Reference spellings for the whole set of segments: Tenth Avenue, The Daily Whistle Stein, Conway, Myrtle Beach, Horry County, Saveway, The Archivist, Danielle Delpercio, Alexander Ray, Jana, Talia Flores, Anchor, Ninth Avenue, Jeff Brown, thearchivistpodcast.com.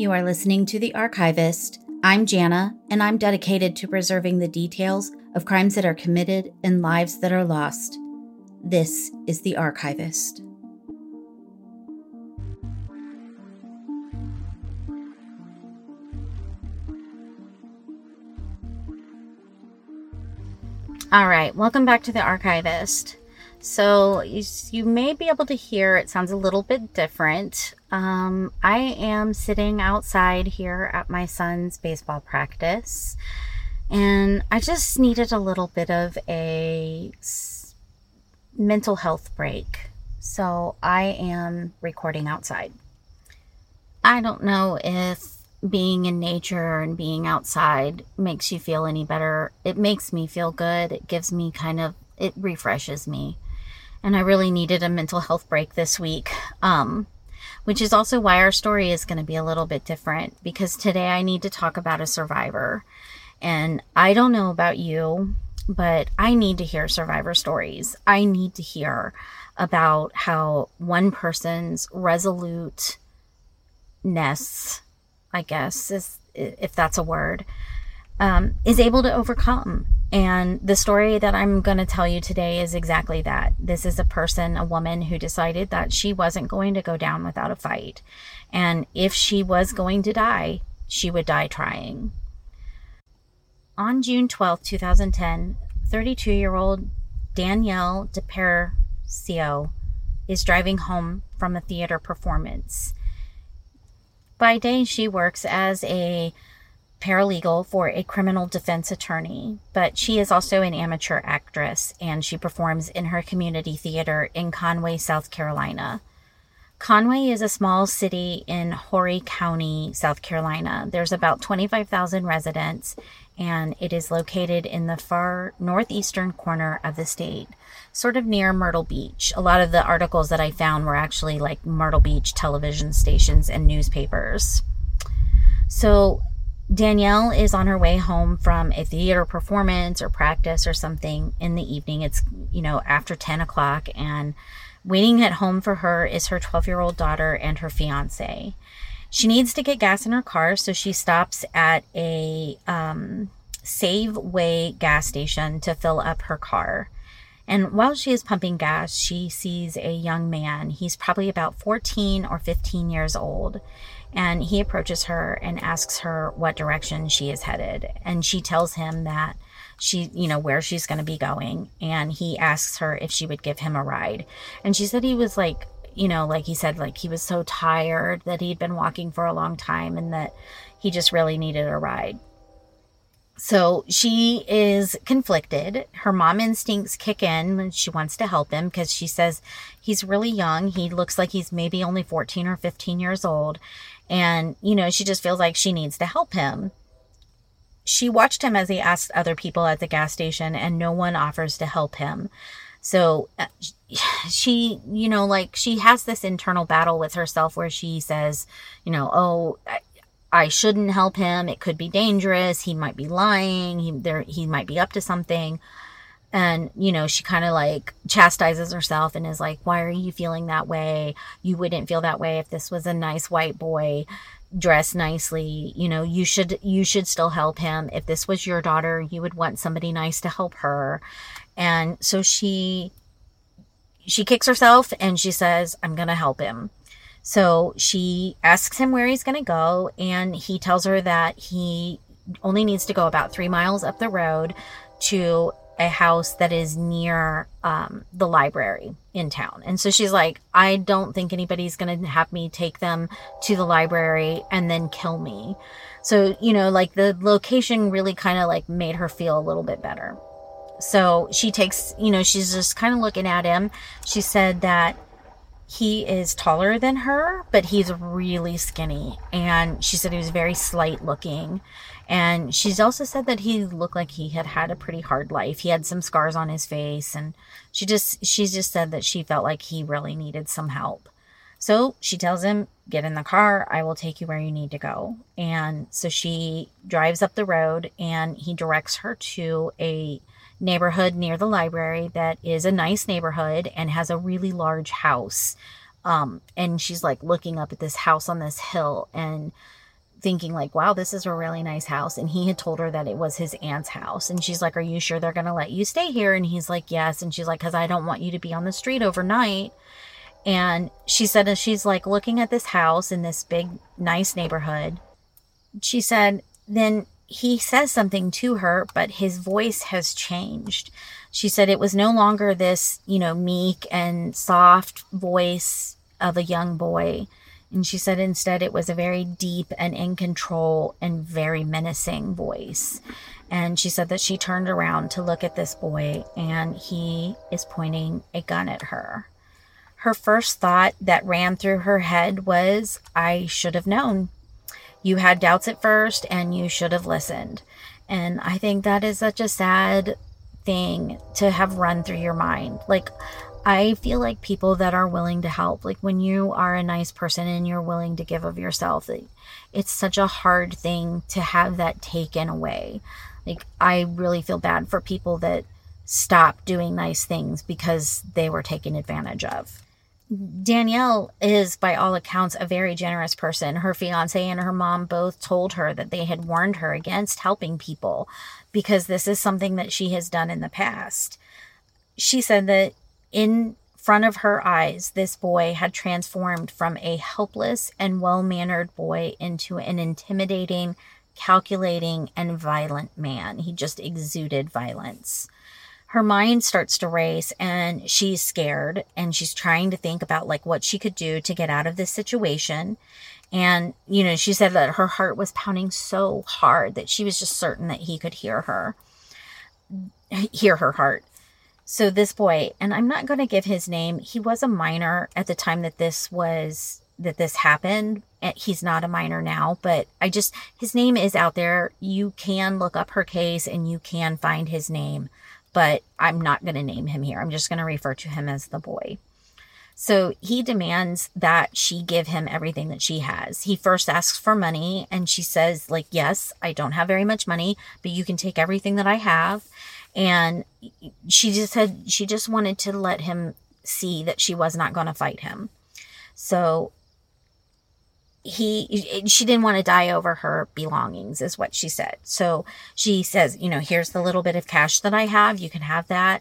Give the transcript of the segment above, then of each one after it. You are listening to The Archivist. I'm Jana, and I'm dedicated to preserving the details of crimes that are committed and lives that are lost. This is The Archivist. All right, welcome back to The Archivist. So you may be able to hear, it sounds a little bit different. I am sitting outside here at my son's baseball practice, and I just needed a little bit of a mental health break. So I am recording outside. I don't know if being in nature and being outside makes you feel any better. It makes me feel good. It gives me it refreshes me. And I really needed a mental health break this week, which is also why our story is going to be a little bit different, because today I need to talk about a survivor. And I don't know about you, but I need to hear survivor stories. I need to hear about how one person's resoluteness, I guess, is, if that's a word, is able to overcome. And the story that I'm going to tell you today is exactly that. This is a woman who decided that she wasn't going to go down without a fight. And if she was going to die, she would die trying. On June 12, 2010, 32-year-old Danielle Delpercio is driving home from a theater performance. By day, she works as a paralegal for a criminal defense attorney, but she is also an amateur actress, and she performs in her community theater in Conway, South Carolina. Conway is a small city in Horry County, South Carolina. There's about 25,000 residents, and it is located in the far northeastern corner of the state, sort of near Myrtle Beach. A lot of the articles that I found were actually like Myrtle Beach television stations and newspapers. So Danielle is on her way home from a theater performance or practice or something in the evening. It's, after 10 o'clock, and waiting at home for her is her 12-year-old daughter and her fiance. She needs to get gas in her car, so she stops at a Saveway gas station to fill up her car. And while she is pumping gas, she sees a young man. He's probably about 14 or 15 years old. And he approaches her and asks her what direction she is headed. And she tells him that where she's going to be going. And he asks her if she would give him a ride. And she said he was he was so tired that he'd been walking for a long time and that he just really needed a ride. So she is conflicted. Her mom instincts kick in when she wants to help him, because she says he's really young. He looks like he's maybe only 14 or 15 years old. And, she just feels like she needs to help him. She watched him as he asked other people at the gas station, and no one offers to help him. So she, she has this internal battle with herself where she says, oh, I shouldn't help him. It could be dangerous. He might be lying. He might be up to something. And, she kind of chastises herself and is like, why are you feeling that way? You wouldn't feel that way if this was a nice white boy dressed nicely. You should still help him. If this was your daughter, you would want somebody nice to help her. And so she kicks herself and she says, I'm going to help him. So she asks him where he's going to go, and he tells her that he only needs to go about 3 miles up the road to a house that is near the library in town. And so she's like, I don't think anybody's going to have me take them to the library and then kill me. So, the location really kind of made her feel a little bit better. So she takes, she's just kind of looking at him. She said that he is taller than her, but he's really skinny. And she said he was very slight looking. And she's also said that he looked like he had had a pretty hard life. He had some scars on his face. And she just said that she felt like he really needed some help. So she tells him, get in the car. I will take you where you need to go. And so she drives up the road, and he directs her to a neighborhood near the library that is a nice neighborhood and has a really large house. And she's looking up at this house on this hill, and thinking like, wow, this is a really nice house. And he had told her that it was his aunt's house. And she's like, are you sure they're going to let you stay here? And he's like, yes. And she's like, because I don't want you to be on the street overnight. And she said, as she's like looking at this house in this big, nice neighborhood, she said, then he says something to her, but his voice has changed. She said it was no longer this, you know, meek and soft voice of a young boy. And she said instead it was a very deep and in control and very menacing voice. And she said that she turned around to look at this boy, and he is pointing a gun at her. Her first thought that ran through her head was, I should have known. You had doubts at first, and you should have listened. And I think that is such a sad thing to have run through your mind. Like, I feel like people that are willing to help, like when you are a nice person and you're willing to give of yourself, it's such a hard thing to have that taken away. Like, I really feel bad for people that stop doing nice things because they were taken advantage of. Danielle is, by all accounts, a very generous person. Her fiance and her mom both told her that they had warned her against helping people because this is something that she has done in the past. She said that in front of her eyes, this boy had transformed from a helpless and well-mannered boy into an intimidating, calculating, and violent man. He just exuded violence. Her mind starts to race, and she's scared, and she's trying to think about like what she could do to get out of this situation. And, you know, she said that her heart was pounding so hard that she was just certain that he could hear her heart. So this boy, and I'm not going to give his name. He was a minor at the time that this happened. He's not a minor now, but his name is out there. You can look up her case and you can find his name. But I'm not going to name him here. I'm just going to refer to him as the boy. So he demands that she give him everything that she has. He first asks for money, and she says, like, yes, I don't have very much money, but you can take everything that I have. And she just said she just wanted to let him see that she was not going to fight him. So she didn't want to die over her belongings is what she said. So she says, you know, here's the little bit of cash that I have. You can have that.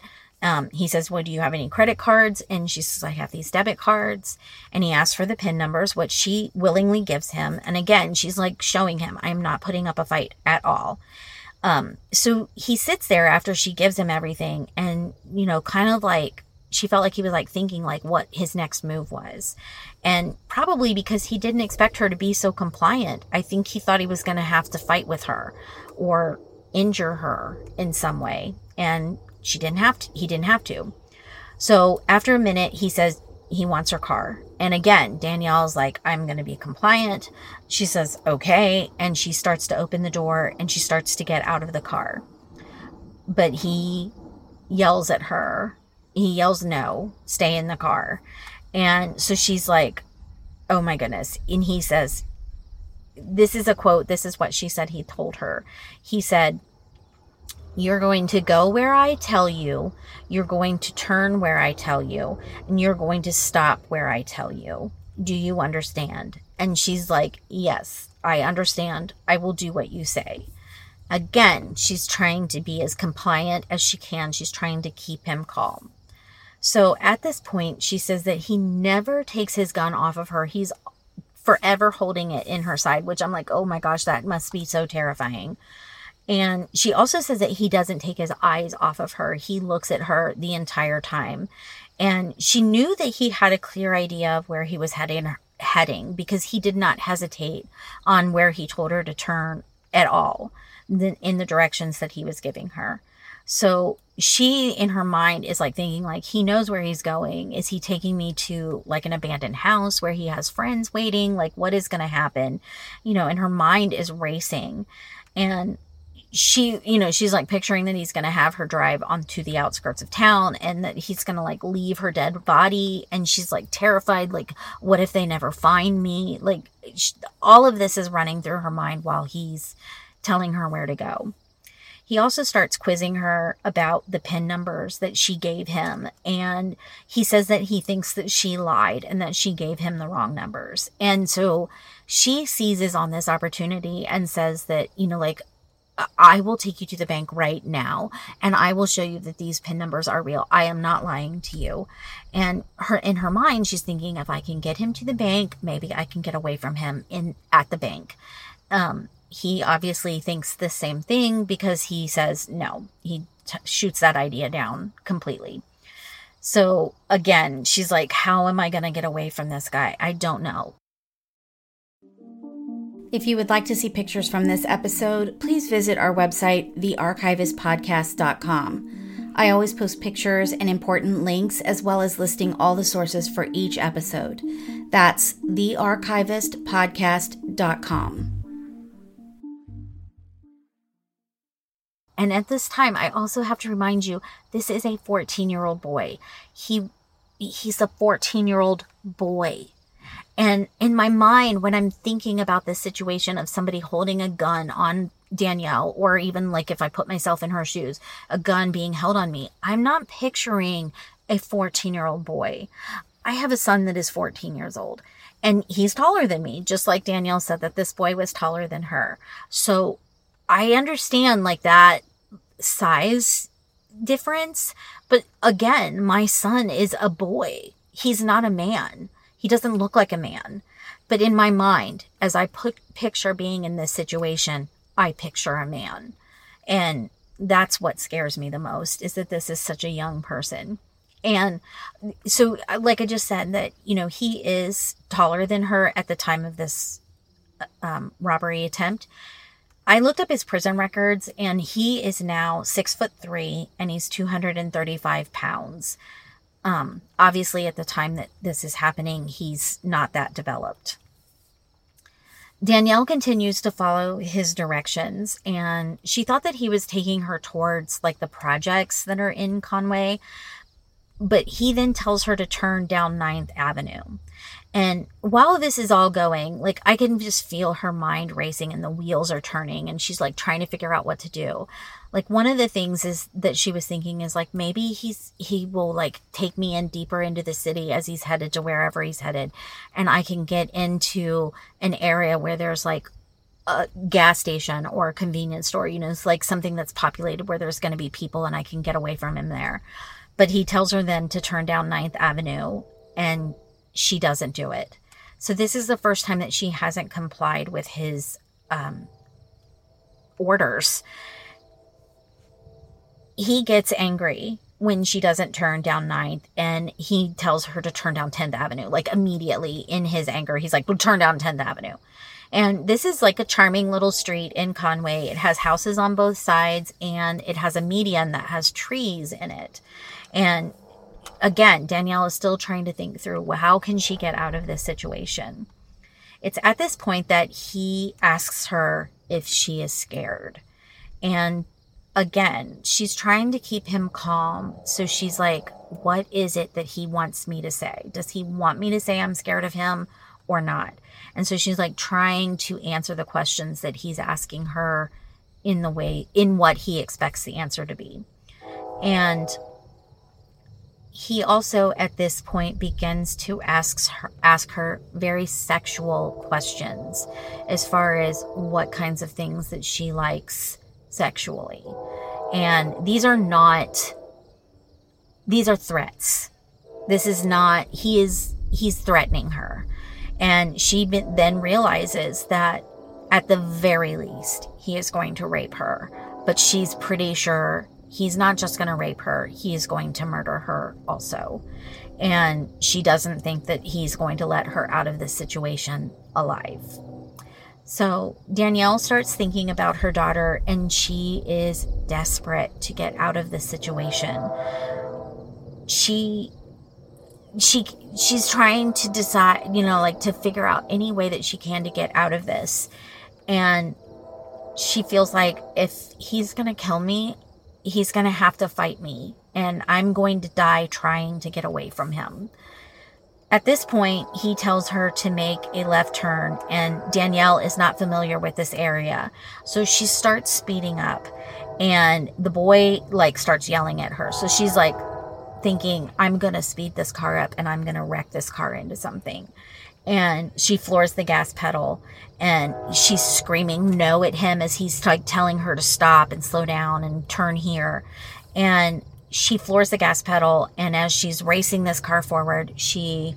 He says, well, do you have any credit cards? And she says, I have these debit cards. And he asks for the PIN numbers, which she willingly gives him. And again, she's like showing him, I'm not putting up a fight at all. So he sits there after she gives him everything and, you know, kind of like, she felt like he was like thinking like what his next move was. And probably because he didn't expect her to be so compliant, I think he thought he was going to have to fight with her or injure her in some way. And he didn't have to. So after a minute, he says he wants her car. And again, Danielle's like, I'm going to be compliant. She says, okay. And she starts to open the door and she starts to get out of the car. But he yells at her. He yells, no, stay in the car. And so she's like, oh my goodness. And he says, this is a quote. This is what she said he told her. He said, you're going to go where I tell you. You're going to turn where I tell you. And you're going to stop where I tell you. Do you understand? And she's like, yes, I understand. I will do what you say. Again, she's trying to be as compliant as she can. She's trying to keep him calm. So at this point, she says that he never takes his gun off of her. He's forever holding it in her side, which I'm like, oh my gosh, that must be so terrifying. And she also says that he doesn't take his eyes off of her. He looks at her the entire time. And she knew that he had a clear idea of where he was heading because he did not hesitate on where he told her to turn at all in the directions that he was giving her. So she in her mind is like thinking like, he knows where he's going. Is he taking me to like an abandoned house where he has friends waiting? Like, what is going to happen? You know, and her mind is racing. And she, you know, she's like picturing that he's going to have her drive onto the outskirts of town and that he's going to like leave her dead body. And she's like terrified, like, what if they never find me? Like, all of this is running through her mind while he's telling her where to go. He also starts quizzing her about the PIN numbers that she gave him. And he says that he thinks that she lied and that she gave him the wrong numbers. And so she seizes on this opportunity and says that, you know, like, I will take you to the bank right now and I will show you that these PIN numbers are real. I am not lying to you. And her, in her mind, she's thinking, if I can get him to the bank, maybe I can get away from him at the bank. He obviously thinks the same thing because he says no. He shoots that idea down completely. So again, she's like, how am I going to get away from this guy? I don't know. If you would like to see pictures from this episode, please visit our website, thearchivistpodcast.com. I always post pictures and important links, as well as listing all the sources for each episode. That's thearchivistpodcast.com. And at this time, I also have to remind you, this is a 14-year-old boy. He's a 14-year-old boy. And in my mind, when I'm thinking about this situation of somebody holding a gun on Danielle, or even like if I put myself in her shoes, a gun being held on me, I'm not picturing a 14-year-old boy. I have a son that is 14 years old, and he's taller than me, just like Danielle said that this boy was taller than her. So I understand like that size difference, but again, my son is a boy. He's not a man. He doesn't look like a man. But in my mind, as I picture being in this situation, I picture a man. And that's what scares me the most, is that this is such a young person. And so, like I just said, that, you know, he is taller than her at the time of this robbery attempt. I looked up his prison records, and he is now 6'3" and he's 235 pounds. Obviously at the time that this is happening, he's not that developed. Danielle continues to follow his directions, and she thought that he was taking her towards like the projects that are in Conway, but he then tells her to turn down 9th Avenue. And while this is all going, like, I can just feel her mind racing and the wheels are turning, and she's like trying to figure out what to do. Like, one of the things is that she was thinking is like, maybe he will like take me in deeper into the city as he's headed to wherever he's headed. And I can get into an area where there's like a gas station or a convenience store, you know, it's like something that's populated where there's going to be people, and I can get away from him there. But he tells her then to turn down 9th Avenue, and she doesn't do it. So this is the first time that she hasn't complied with his orders. He gets angry when she doesn't turn down 9th, and he tells her to turn down 10th Avenue. Like, immediately in his anger, he's like, well, turn down 10th Avenue. And this is like a charming little street in Conway. It has houses on both sides, and it has a median that has trees in it. And again, Danielle is still trying to think through, well, how can she get out of this situation? It's at this point that he asks her if she is scared. And again, she's trying to keep him calm. So she's like, what is it that he wants me to say? Does he want me to say I'm scared of him or not? And so she's like trying to answer the questions that he's asking her in the way, in what he expects the answer to be. And he also at this point begins to ask her very sexual questions, as far as what kinds of things that she likes sexually. And these are threats. This is not, he's threatening her. And she then realizes that at the very least, he is going to rape her, but she's pretty sure he's not just going to rape her. He is going to murder her also. And she doesn't think that he's going to let her out of this situation alive. So Danielle starts thinking about her daughter, and she is desperate to get out of this situation. She's trying to decide, you know, like to figure out any way that she can to get out of this. And she feels like if he's going to kill me, he's going to have to fight me, and I'm going to die trying to get away from him. At this point, he tells her to make a left turn, and Danielle is not familiar with this area. So she starts speeding up, And the boy, like, starts yelling at her. So she's, like, thinking, I'm going to speed this car up and I'm going to wreck this car into something. And she floors the gas pedal and she's screaming no at him as he's, like, telling her to stop and slow down and turn here. And she floors the gas pedal, and as she's racing this car forward, she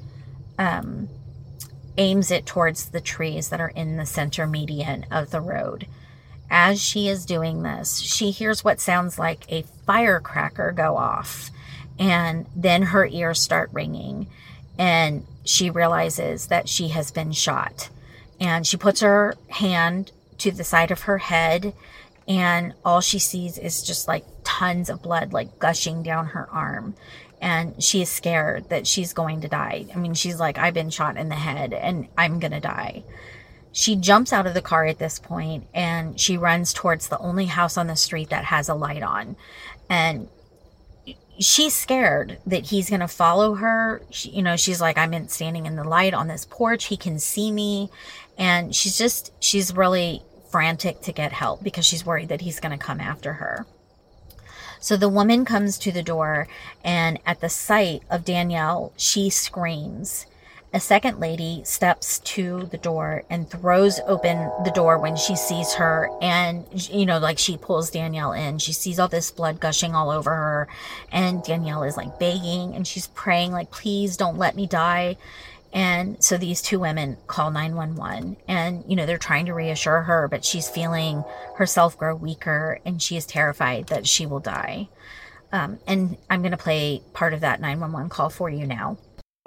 aims it towards the trees that are in the center median of the road. As she is doing this, she hears what sounds like a firecracker go off, and then her ears start ringing, and she realizes that she has been shot. And she puts her hand to the side of her head, and all she sees is just, like, tons of blood, like, gushing down her arm. And she is scared that she's going to die. I mean, she's like, I've been shot in the head and I'm going to die. She jumps out of the car at this point and she runs towards the only house on the street that has a light on. And she's scared that he's going to follow her. She's like, I've been standing in the light on this porch. He can see me. And she's really frantic to get help because she's worried that he's going to come after her. So the woman comes to the door, and at the sight of Danielle, she screams. A second lady steps to the door and throws open the door when she sees her, and, she pulls Danielle in. She sees all this blood gushing all over her, and Danielle is, like, begging, and she's praying, like, please don't let me die. And so these two women call 911, and, they're trying to reassure her, but she's feeling herself grow weaker, and she is terrified that she will die. And I'm going to play part of that 911 call for you now.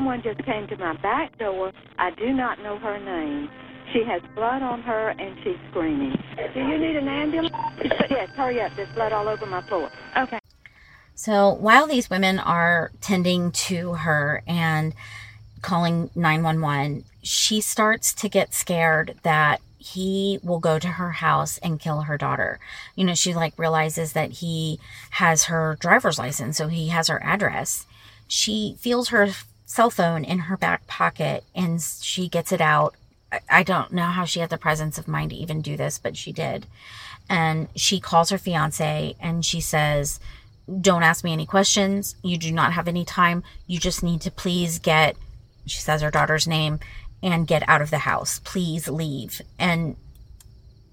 Someone just came to my back door. I do not know her name. She has blood on her, and she's screaming. Do you need an ambulance? Yes, hurry up. There's blood all over my floor. Okay. So while these women are tending to her and calling 911, she starts to get scared that he will go to her house and kill her daughter. She realizes that he has her driver's license, so he has her address. She feels her cell phone in her back pocket and she gets it out. I don't know how she had the presence of mind to even do this, but she did. And she calls her fiance and she says, don't ask me any questions. You do not have any time. You just need to please get, she says her daughter's name, and get out of the house. Please leave. And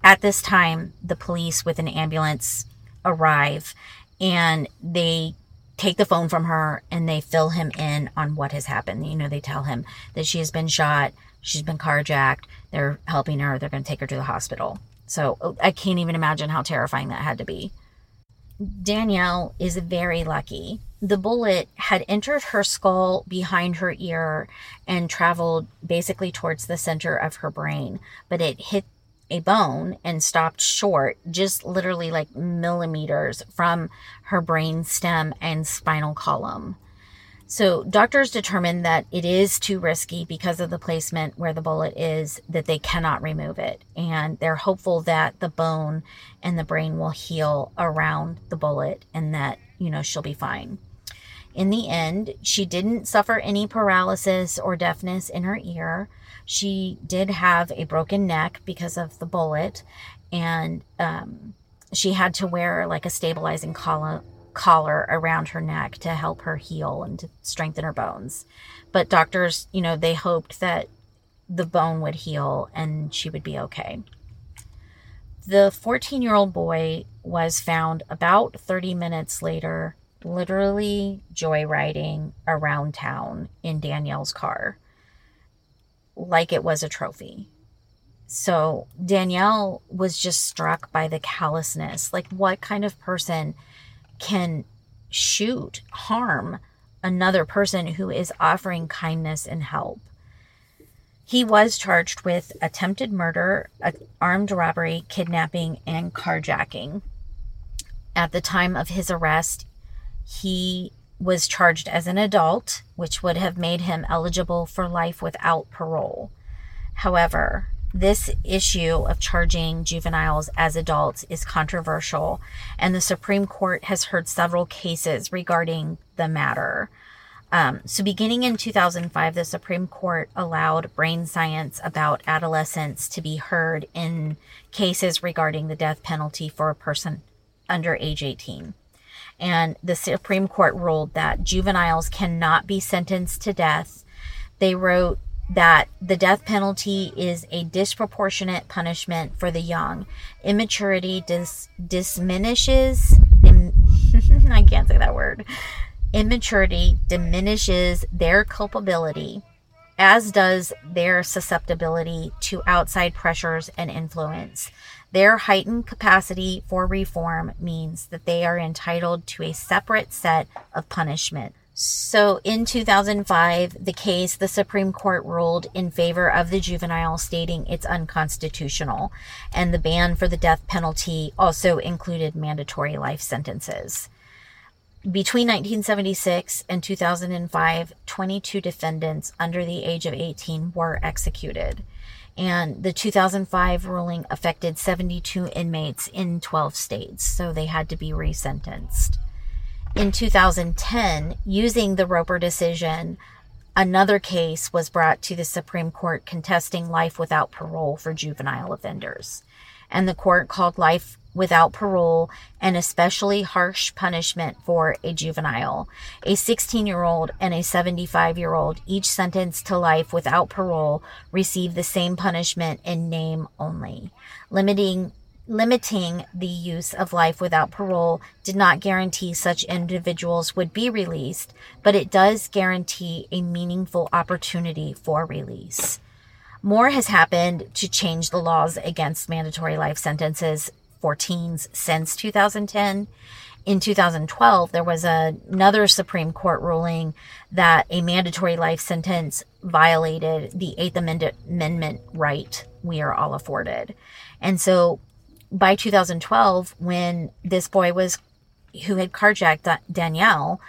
at this time, the police with an ambulance arrive and they take the phone from her and they fill him in on what has happened. They tell him that she has been shot, she's been carjacked, they're helping her, they're going to take her to the hospital. So I can't even imagine how terrifying that had to be. Danielle is very lucky. The bullet had entered her skull behind her ear and traveled basically towards the center of her brain, but it hit a bone and stopped short, just literally like millimeters from her brain stem and spinal column. So doctors determined that it is too risky because of the placement where the bullet is, that they cannot remove it. And they're hopeful that the bone and the brain will heal around the bullet and that, she'll be fine. In the end, she didn't suffer any paralysis or deafness in her ear. She did have a broken neck because of the bullet. And she had to wear like a stabilizing collar around her neck to help her heal and to strengthen her bones. But doctors, they hoped that the bone would heal and she would be okay. The 14-year-old boy was found about 30 minutes later, literally joyriding around town in Danielle's car like it was a trophy. So Danielle was just struck by the callousness. Like, what kind of person can shoot, harm another person who is offering kindness and help? He was charged with attempted murder, armed robbery, kidnapping, and carjacking. At the time of his arrest, he was charged as an adult, which would have made him eligible for life without parole. However, this issue of charging juveniles as adults is controversial, and the Supreme Court has heard several cases regarding the matter. So beginning in 2005, the Supreme Court allowed brain science about adolescents to be heard in cases regarding the death penalty for a person under age 18. And the Supreme Court ruled that juveniles cannot be sentenced to death. They wrote that the death penalty is a disproportionate punishment for the young. Immaturity diminishes their culpability, as does their susceptibility to outside pressures and influence. Their heightened capacity for reform means that they are entitled to a separate set of punishment. So in 2005, the Supreme Court ruled in favor of the juvenile, stating it's unconstitutional, and the ban for the death penalty also included mandatory life sentences. Between 1976 and 2005, 22 defendants under the age of 18 were executed, and the 2005 ruling affected 72 inmates in 12 states, so they had to be resentenced. In 2010, using the Roper decision, another case was brought to the Supreme Court contesting life without parole for juvenile offenders, and the court called life without parole an especially harsh punishment for a juvenile. A 16-year-old and a 75-year-old, each sentenced to life without parole, receive the same punishment in name only. Limiting the use of life without parole did not guarantee such individuals would be released, but it does guarantee a meaningful opportunity for release. More has happened to change the laws against mandatory life sentences for teens since 2010. In 2012, there was another Supreme Court ruling that a mandatory life sentence violated the Eighth Amendment right we are all afforded. And so by 2012, when this boy who had carjacked Danielle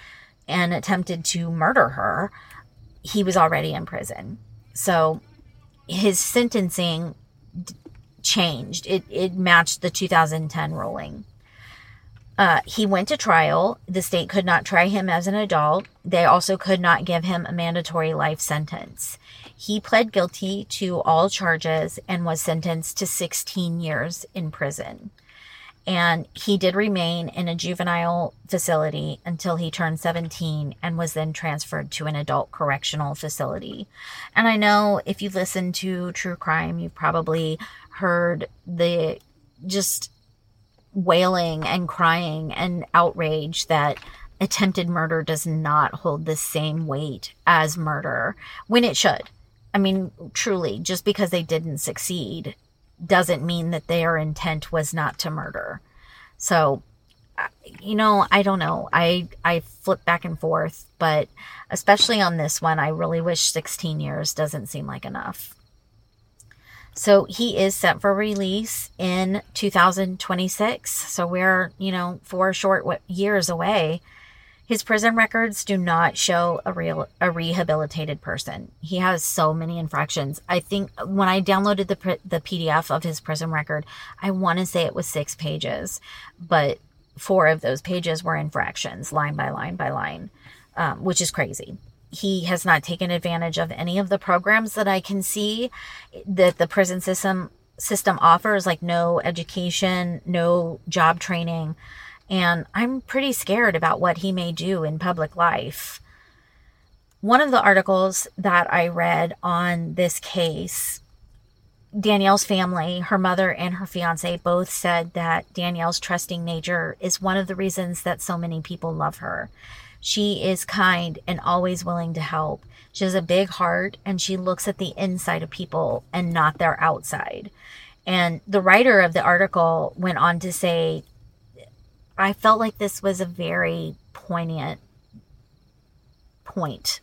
and attempted to murder her, he was already in prison. So his sentencing changed. It matched the 2010 ruling. He went to trial. The state could not try him as an adult. They also could not give him a mandatory life sentence. He pled guilty to all charges and was sentenced to 16 years in prison. And he did remain in a juvenile facility until he turned 17 and was then transferred to an adult correctional facility. And I know if you've listened to true crime, you've probably heard the just wailing and crying and outrage that attempted murder does not hold the same weight as murder, when it should. I mean, truly, just because they didn't succeed doesn't mean that their intent was not to murder. So, you know, I don't know. I flip back and forth, but especially on this one, I really wish 16 years doesn't seem like enough. So he is set for release in 2026. So we're, 4 short years away. His prison records do not show a rehabilitated person. He has so many infractions. I think when I downloaded the PDF of his prison record, I want to say it was 6 pages, but 4 of those pages were infractions, line by line by line, which is crazy. He has not taken advantage of any of the programs that I can see that the prison system offers, like no education, no job training. And I'm pretty scared about what he may do in public life. One of the articles that I read on this case, Danielle's family, her mother and her fiance, both said that Danielle's trusting nature is one of the reasons that so many people love her. She is kind and always willing to help. She has a big heart and she looks at the inside of people and not their outside. And the writer of the article went on to say, I felt like this was a very poignant point.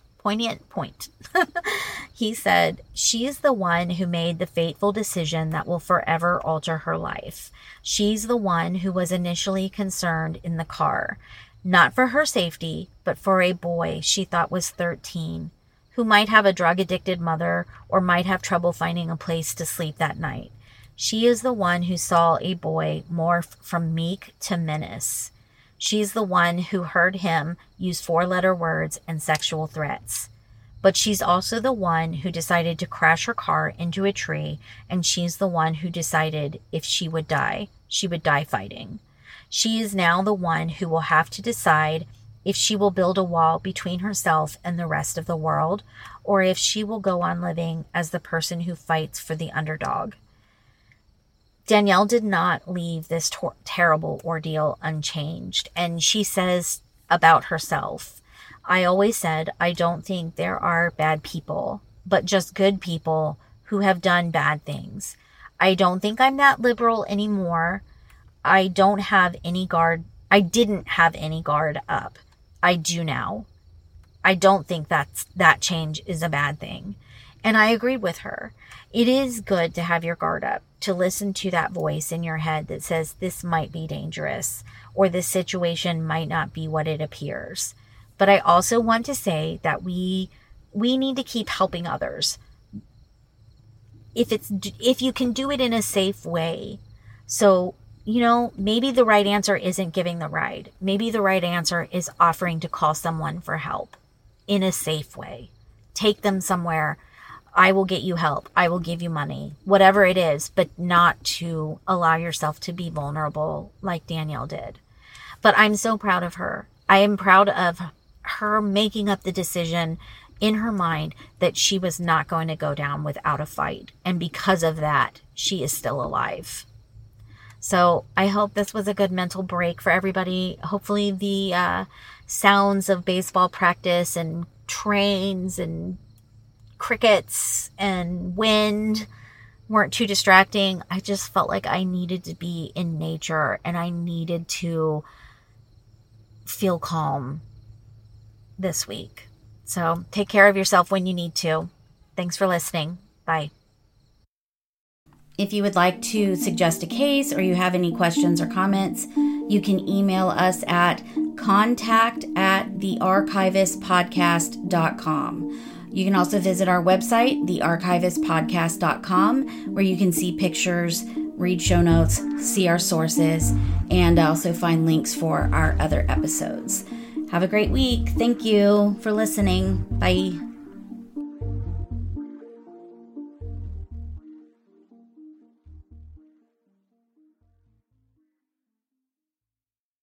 He said, she is the one who made the fateful decision that will forever alter her life. She's the one who was initially concerned in the car, not for her safety, but for a boy she thought was 13, who might have a drug-addicted mother or might have trouble finding a place to sleep that night. She is the one who saw a boy morph from meek to menace. She's the one who heard him use 4-letter words and sexual threats. But she's also the one who decided to crash her car into a tree, and she's the one who decided if she would die, she would die fighting. She is now the one who will have to decide if she will build a wall between herself and the rest of the world, or if she will go on living as the person who fights for the underdog. Danielle did not leave this terrible ordeal unchanged, and she says about herself, "I always said I don't think there are bad people, but just good people who have done bad things. I don't think I'm that liberal anymore. I didn't have any guard up. I do now. I don't think that change is a bad thing." And I agreed with her. It is good to have your guard up, to listen to that voice in your head that says this might be dangerous or this situation might not be what it appears. But I also want to say that we need to keep helping others. If you can do it in a safe way. So, maybe the right answer isn't giving the ride. Maybe the right answer is offering to call someone for help in a safe way. Take them somewhere. I will get you help. I will give you money, whatever it is, but not to allow yourself to be vulnerable like Danielle did. But I'm so proud of her. I am proud of her making up the decision in her mind that she was not going to go down without a fight. And because of that, she is still alive. So I hope this was a good mental break for everybody. Hopefully the sounds of baseball practice and trains and crickets and wind weren't too distracting. I just felt like I needed to be in nature and I needed to feel calm this week. So take care of yourself when you need to. Thanks for listening. Bye. If you would like to suggest a case or you have any questions or comments, you can email us at contact@thearchivistpodcast.com. You can also visit our website, thearchivistpodcast.com, where you can see pictures, read show notes, see our sources, and also find links for our other episodes. Have a great week. Thank you for listening. Bye.